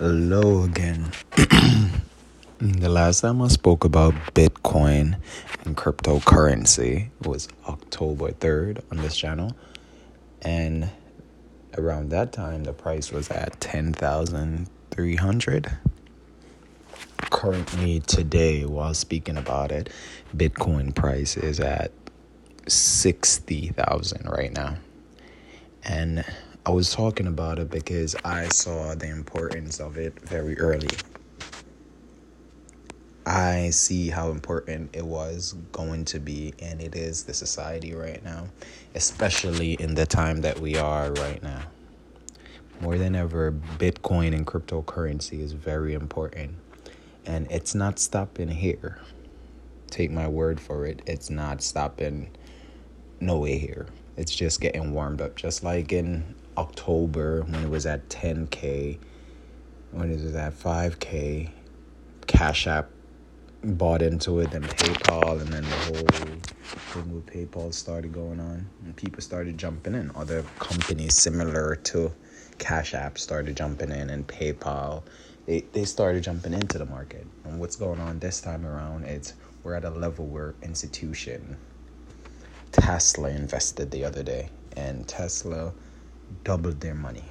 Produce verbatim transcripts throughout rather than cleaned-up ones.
Hello again. The last time I spoke about Bitcoin and cryptocurrency was October third on this channel. And around that time, the price was at ten thousand three hundred dollars. Currently, today, while speaking about it, Bitcoin price is at sixty thousand dollars right now. And I was talking about it because I saw the importance of it very early. I see how important it was going to be, and it is the society right now, especially in the time that we are right now. More than ever, Bitcoin and cryptocurrency is very important, and it's not stopping here. Take my word for it, it's not stopping nowhere here. It's just getting warmed up, just like in October when it was at ten K, when it was at five K, Cash App bought into it, then PayPal, and then the whole thing with PayPal started going on, and people started jumping in. Other companies similar to Cash App started jumping in, and PayPal, they, they started jumping into the market. And what's going on this time around, it's we're at a level where institution... Tesla invested the other day, and Tesla doubled their money,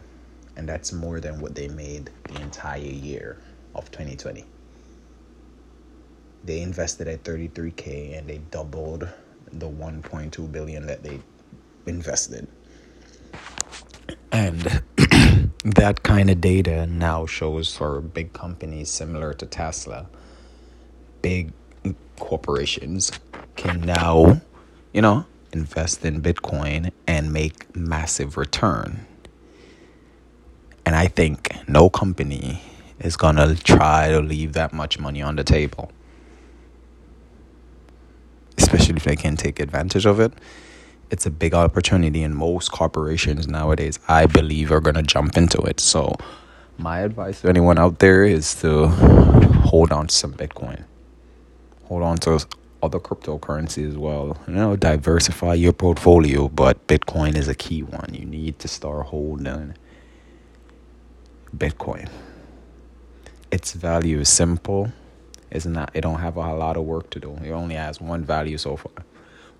and that's more than what they made the entire year of twenty twenty. They invested at thirty-three K, and they doubled the one point two billion that they invested, and that kind of data now shows for big companies similar to Tesla. Big corporations can now, you know, invest in Bitcoin and make massive return. And I think no company is going to try to leave that much money on the table, especially if they can take advantage of it. It's a big opportunity, and most corporations nowadays, I believe, are going to jump into it. So my advice to anyone out there is to hold on to some Bitcoin. Hold on to other cryptocurrency as well. You know, diversify your portfolio, but Bitcoin is a key one. You need to start holding Bitcoin. Its value is simple. It's not, it don't have a lot of work to do. It only has one value so far,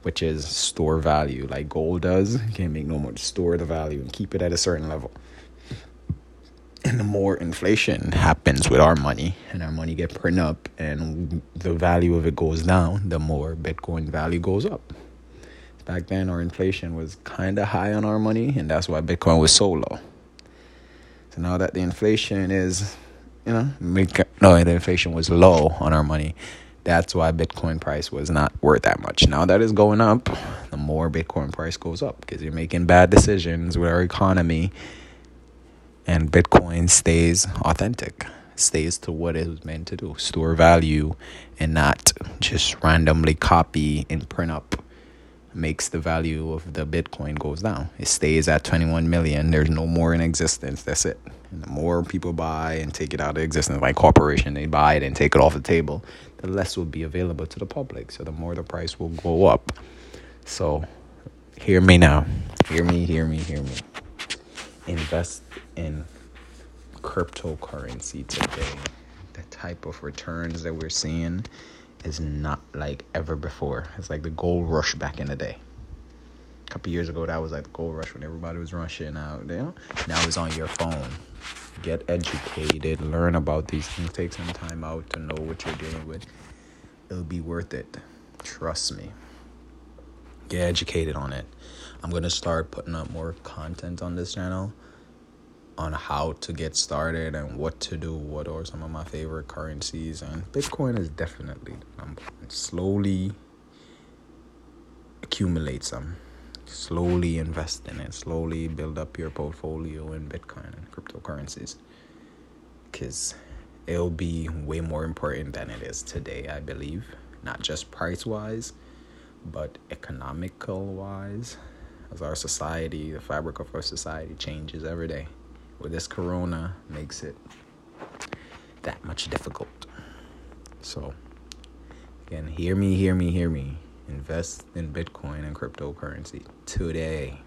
which is store value. Like gold does. You can't make no more. Store the value and keep it at a certain level. And the more inflation happens with our money, and our money get printed up, and the value of it goes down, the more Bitcoin value goes up. Back then, our inflation was kind of high on our money, and that's why Bitcoin was so low. So now that the inflation is, you know, no, the inflation was low on our money, that's why Bitcoin price was not worth that much. Now that it's going up, the more Bitcoin price goes up, because you're making bad decisions with our economy. And Bitcoin stays authentic, stays to what it was meant to do, store value, and not just randomly copy and print up, makes the value of the Bitcoin goes down. It stays at twenty-one million. There's no more in existence. That's it. And the more people buy and take it out of existence, like corporation, they buy it and take it off the table, the less will be available to the public. So the more the price will go up. So hear me now. Hear me, hear me, hear me. Invest in cryptocurrency today. The type of returns that we're seeing is not like ever before. It's like the gold rush back in the day. A couple years ago, that was like the gold rush when everybody was rushing out. You know? Now it's on your phone. Get educated. Learn about these things. Take some time out to know what you're dealing with. It'll be worth it. Trust me. Get educated on it. I'm going to start putting up more content on this channel on how to get started and what to do, what are some of my favorite currencies. And Bitcoin is definitely the number one. Slowly accumulate some. Slowly invest in it. Slowly build up your portfolio in Bitcoin and cryptocurrencies. Because it'll be way more important than it is today, I believe. Not just price-wise, but economical-wise. As our society, the fabric of our society changes every day. With this corona, makes it that much difficult. So, again, hear me, hear me, hear me. Invest in Bitcoin and cryptocurrency today.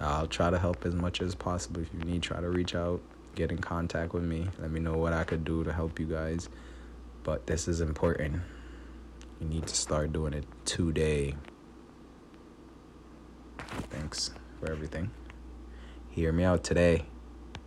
I'll try to help as much as possible. If you need, try to reach out. get in contact with me. Let me know what I could do to help you guys. But this is important. You need to start doing it today. Thanks for everything. Hear me out today.